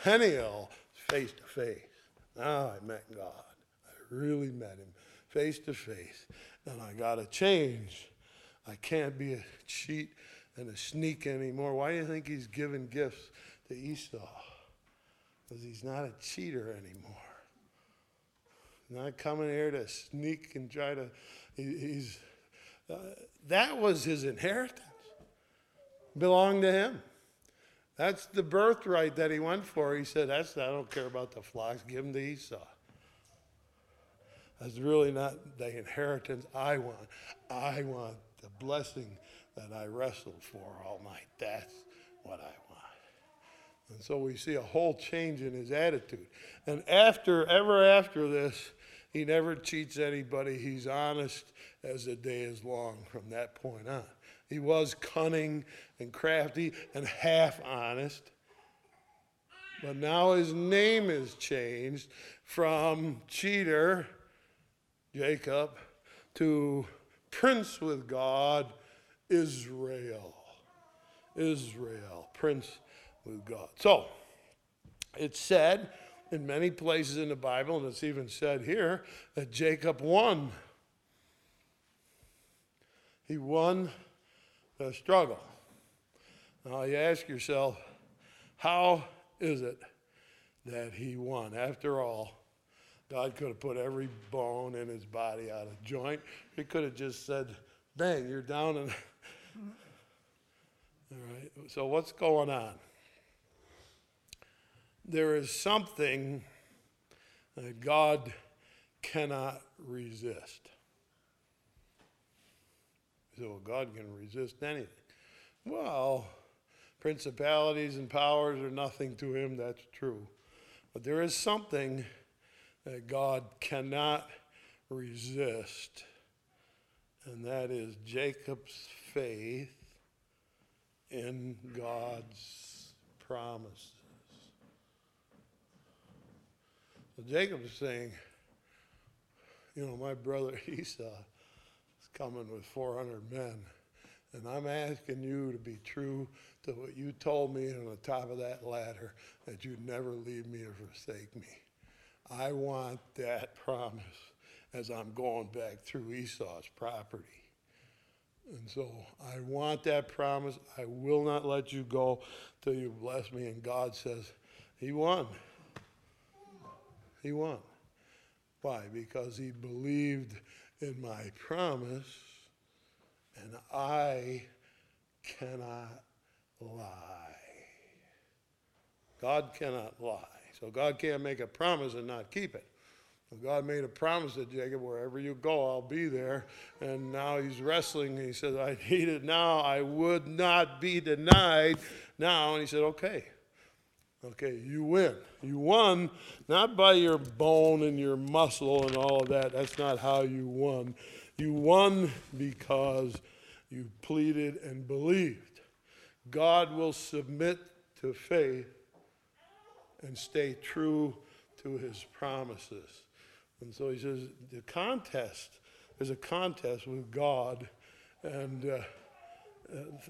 Peniel, face to face. Now I met God. I really met him face to face. And I got to change. I can't be a cheat and a sneak anymore. Why do you think he's giving gifts to Esau? Because he's not a cheater anymore. Not coming here to sneak and try to, he, he's, uh, that was his inheritance. Belonged to him. That's the birthright that he went for. He said, that's, I don't care about the flocks, give them to Esau. That's really not the inheritance I want. I want the blessing that I wrestled for all night. That's what I want. And so we see a whole change in his attitude. And after, ever after this, he never cheats anybody. He's honest as the day is long from that point on. He was cunning and crafty and half honest. But now his name is changed from cheater, Jacob, to prince with God, Israel. Israel, prince with God. So, it's said in many places in the Bible, and it's even said here, that Jacob won. He won the struggle. Now, you ask yourself, how is it that he won? After all, God could have put every bone in his body out of joint. He could have just said, bang, you're down. And all right, so what's going on? There is something that God cannot resist. So, well, God can resist anything. Well, principalities and powers are nothing to him, that's true. But there is something that God cannot resist, and that is Jacob's faith in God's promises. So Jacob is saying, you know, my brother Esau is coming with four hundred men, and I'm asking you to be true to what you told me on the top of that ladder, that you'd never leave me or forsake me. I want that promise, as I'm going back through Esau's property. And so I want that promise. I will not let you go till you bless me. And God says, he won. He won. Why? Because he believed in my promise, and I cannot lie. God cannot lie. So God can't make a promise and not keep it. God made a promise to Jacob, wherever you go, I'll be there. And now he's wrestling. He says, I need it now. I would not be denied now. And he said, okay. Okay, you win. You won, not by your bone and your muscle and all of that. That's not how you won. You won because you pleaded and believed. God will submit to faith and stay true to his promises. And so he says, the contest is a contest with God. And uh,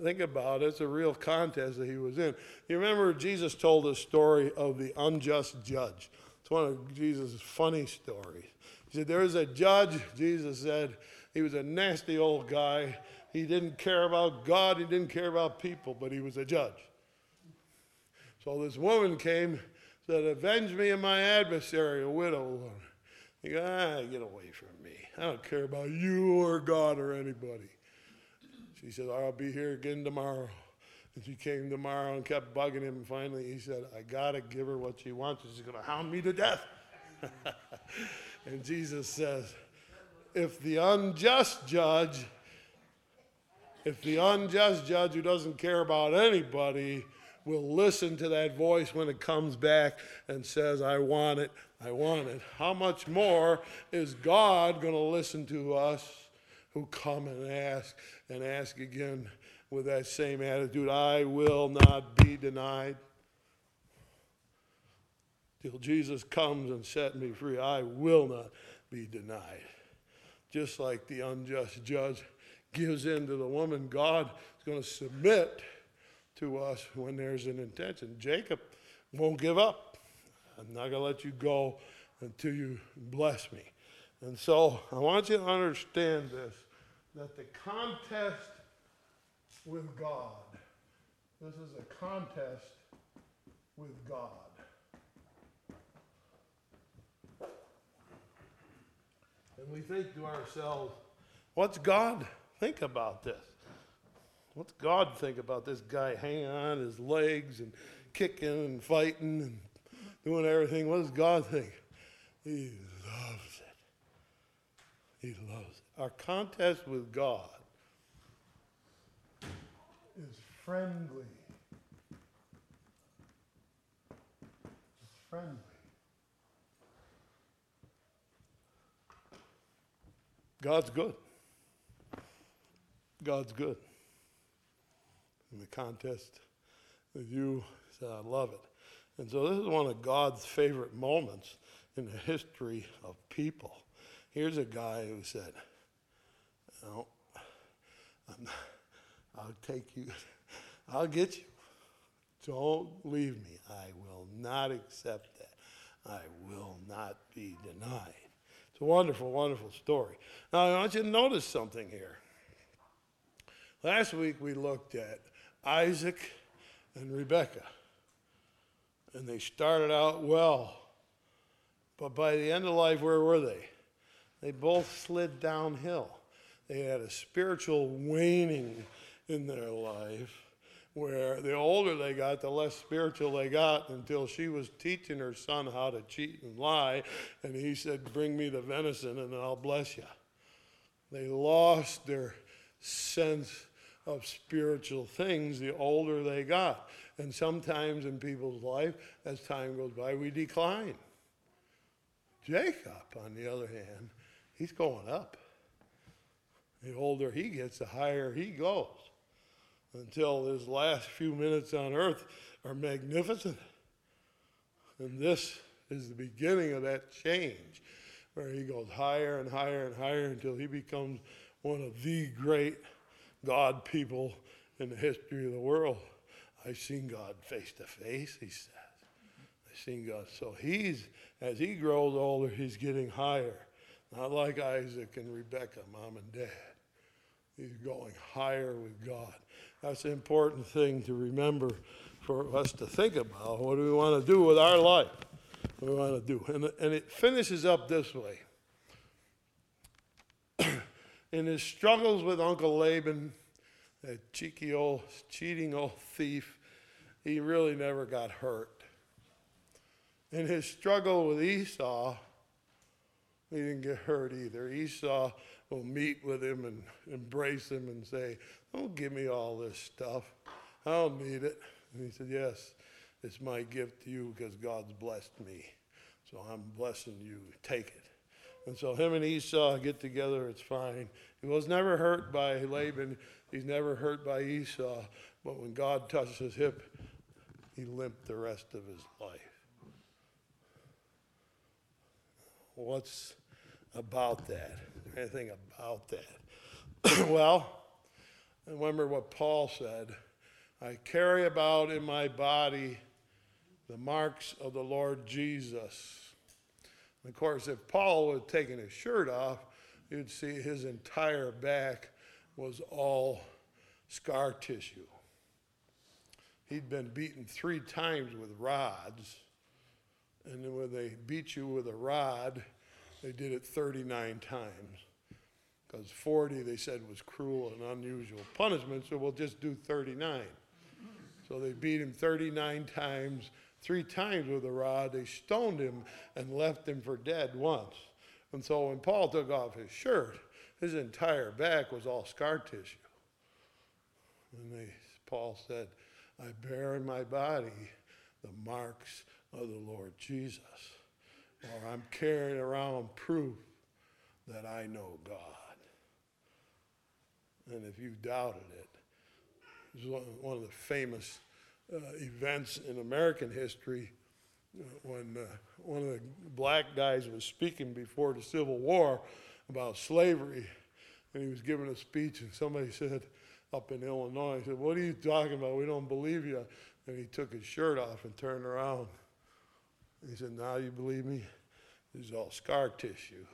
think about it, it's a real contest that he was in. You remember Jesus told the story of the unjust judge. It's one of Jesus' funny stories. He said, there is a judge, Jesus said, he was a nasty old guy. He didn't care about God, he didn't care about people, but he was a judge. So this woman came, said, avenge me of my adversary, a widow woman. You go, ah, get away from me. I don't care about you or God or anybody. She said, I'll be here again tomorrow. And she came tomorrow and kept bugging him. And finally, he said, I got to give her what she wants. She's going to hound me to death. And Jesus says, if the unjust judge, if the unjust judge who doesn't care about anybody will listen to that voice when it comes back and says, I want it, I want it. How much more is God going to listen to us who come and ask and ask again with that same attitude, I will not be denied. Till Jesus comes and set me free, I will not be denied. Just like the unjust judge gives in to the woman, God is going to submit to us when there's an intention. Jacob won't give up. I'm not going to let you go until you bless me. And so I want you to understand this, that the contest with God, this is a contest with God. And we think to ourselves, what's God think about this? What's God think about this guy hanging on his legs and kicking and fighting and doing everything? What does God think? He loves it. He loves it. Our contest with God is friendly. It's friendly. God's good. God's good. In the contest with you, said, I love it. And so this is one of God's favorite moments in the history of people. Here's a guy who said, no, I'm not, I'll take you, I'll get you. Don't leave me. I will not accept that. I will not be denied. It's a wonderful, wonderful story. Now, I want you to notice something here. Last week we looked at Isaac and Rebekah, and they started out well, but by the end of life, where were they? They both slid downhill. They had a spiritual waning in their life, where the older they got, the less spiritual they got, until she was teaching her son how to cheat and lie, and he said, bring me the venison and I'll bless you. They lost their sense of spiritual things the older they got. And sometimes in people's life, as time goes by, we decline. Jacob, on the other hand, he's going up. The older he gets, the higher he goes, until his last few minutes on earth are magnificent. And this is the beginning of that change, where he goes higher and higher and higher until he becomes one of the great God people in the history of the world. I've seen God face to face, he says. I've seen God. So he's, as he grows older, he's getting higher. Not like Isaac and Rebekah, mom and dad. He's going higher with God. That's an important thing to remember for us to think about. What do we want to do with our life? What do we want to do? And, and it finishes up this way. In his struggles with Uncle Laban, that cheeky old, cheating old thief, he really never got hurt. In his struggle with Esau, he didn't get hurt either. Esau will meet with him and embrace him and say, don't give me all this stuff. I don't need it. And he said, yes, it's my gift to you because God's blessed me. So I'm blessing you. Take it. And so him and Esau get together. It's fine. He was never hurt by Laban. He's never hurt by Esau. But when God touched his hip, he limped the rest of his life. What's about that? Is there anything about that? Well, I remember what Paul said. I carry about in my body the marks of the Lord Jesus. And of course, if Paul would have taken his shirt off, you'd see his entire back was all scar tissue. He'd been beaten three times with rods. And then when they beat you with a rod, they did it thirty-nine times. Because forty, they said, was cruel and unusual punishment, so we'll just do thirty-nine. So they beat him thirty-nine times, three times with a rod. They stoned him and left him for dead once. And so when Paul took off his shirt, his entire back was all scar tissue. And they, Paul said, I bear in my body the marks of the Lord Jesus, or I'm carrying around proof that I know God. And if you doubted it, this is one of the famous uh, events in American history uh, when uh, one of the black guys was speaking before the Civil War about slavery, and he was giving a speech, and somebody said up in Illinois, he said, what are you talking about? We don't believe you. And he took his shirt off and turned around. He said, now you believe me? This is all scar tissue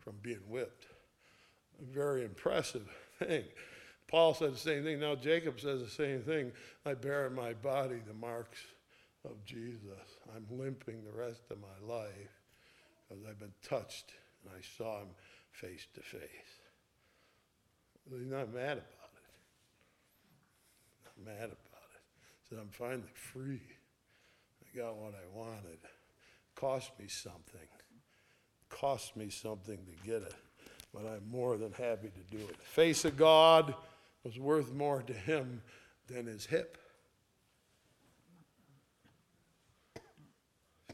from being whipped. A very impressive thing. Paul said the same thing. Now Jacob says the same thing. I bear in my body the marks of Jesus. I'm limping the rest of my life because I've been touched and I saw him face to face. He's not mad about it. Not mad about it. He said, I'm finally free. I got what I wanted. Cost me something. Cost me something to get it, but I'm more than happy to do it. The face of God was worth more to him than his hip.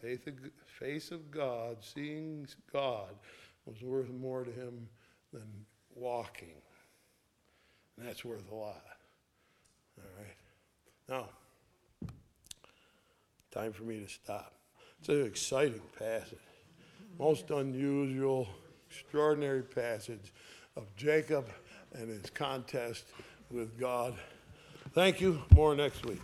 Faith of, face of God, seeing God, was worth more to him than walking. And that's worth a lot. All right. Now, time for me to stop. It's an exciting passage, most unusual, extraordinary passage of Jacob and his contest with God. Thank you. More next week.